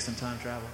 make some time travel.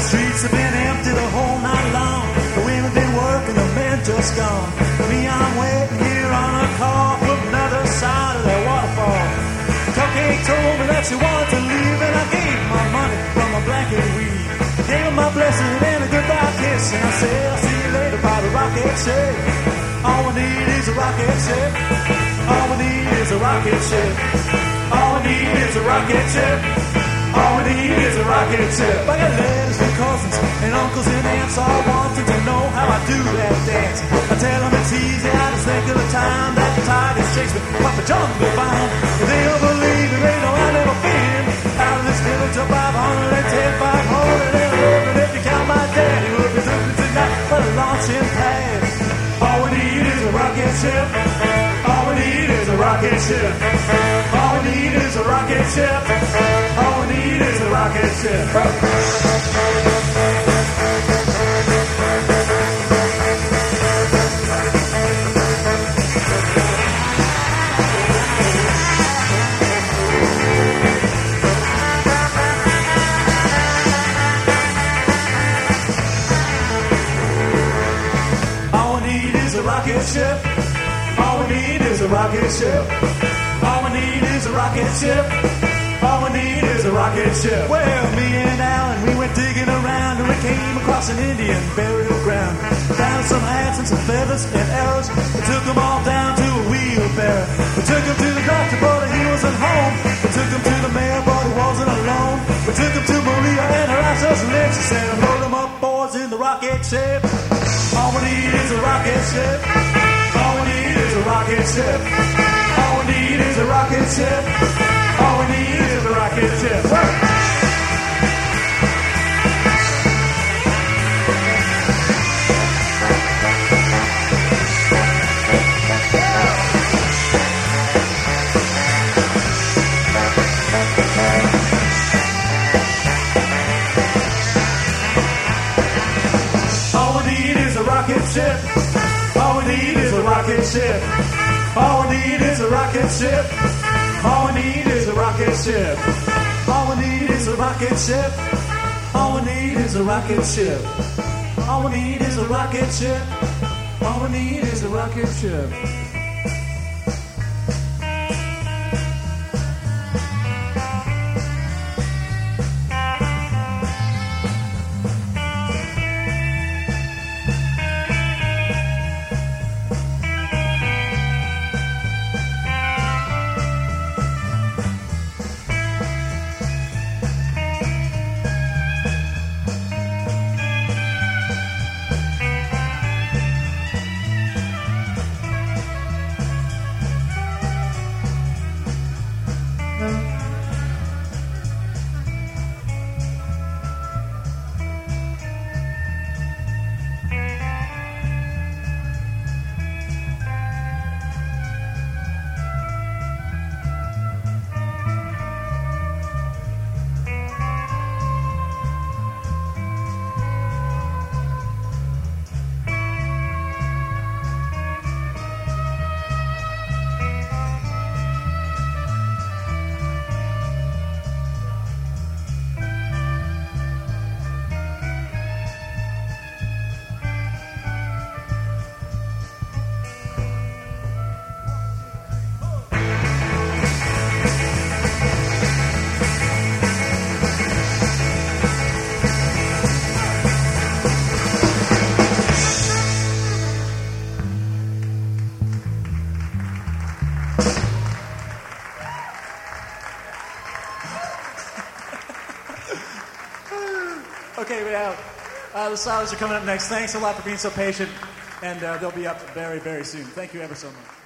Streets have been empty the whole night long. The women been working, the men just gone. For me, I'm waiting here on a call from another side of that waterfall. Cupcake told me that she wanted to leave, and I gave my money from a blanket of weed. Gave her my blessing and a goodbye kiss, and I said, I'll see you later by the rocket ship. All we need is a rocket ship. All we need is a rocket ship. All we need is a rocket ship. All we need is a rocket ship. I got letters from cousins and uncles and aunts, all wanting to know how I do that dance. I tell them it's easy, I just think of the time that the tiger chased me, Papa John will find. They'll believe it, they know I've never been out of this village of 510, 500, and over. If you count my daddy, we'll be looking tonight for the launching pad. All we need is a rocket ship. All we need is a rocket ship. All we need is a rocket ship. All we need is a rocket ship. All we need is a rocket ship. All we need is a rocket ship. All we need is a rocket ship. All we need is a rocket ship. Well, me and Alan, we went digging around, and we came across an Indian burial ground. Found some hats and some feathers and arrows. We took them all down to a wheelbarrow. We took him to the doctor, but he wasn't home. We took him to the mayor, but he wasn't alone. We took him to Maria and her ass's lips. She said, load them up, boys, in the rocket ship. All we need is a rocket ship. All we need is a rocket ship. All we need is a rocket ship. All we need is the rocket ship. All we need is a rocket ship. All we need is a rocket ship. All we need is a rocket ship. All we need is a rocket ship. All we need is a rocket ship. All we need is a rocket ship. All we need is a rocket ship. All we need is a rocket ship. The Silos are coming up next. Thanks a lot for being so patient, and they'll be up very, very soon. Thank you ever so much.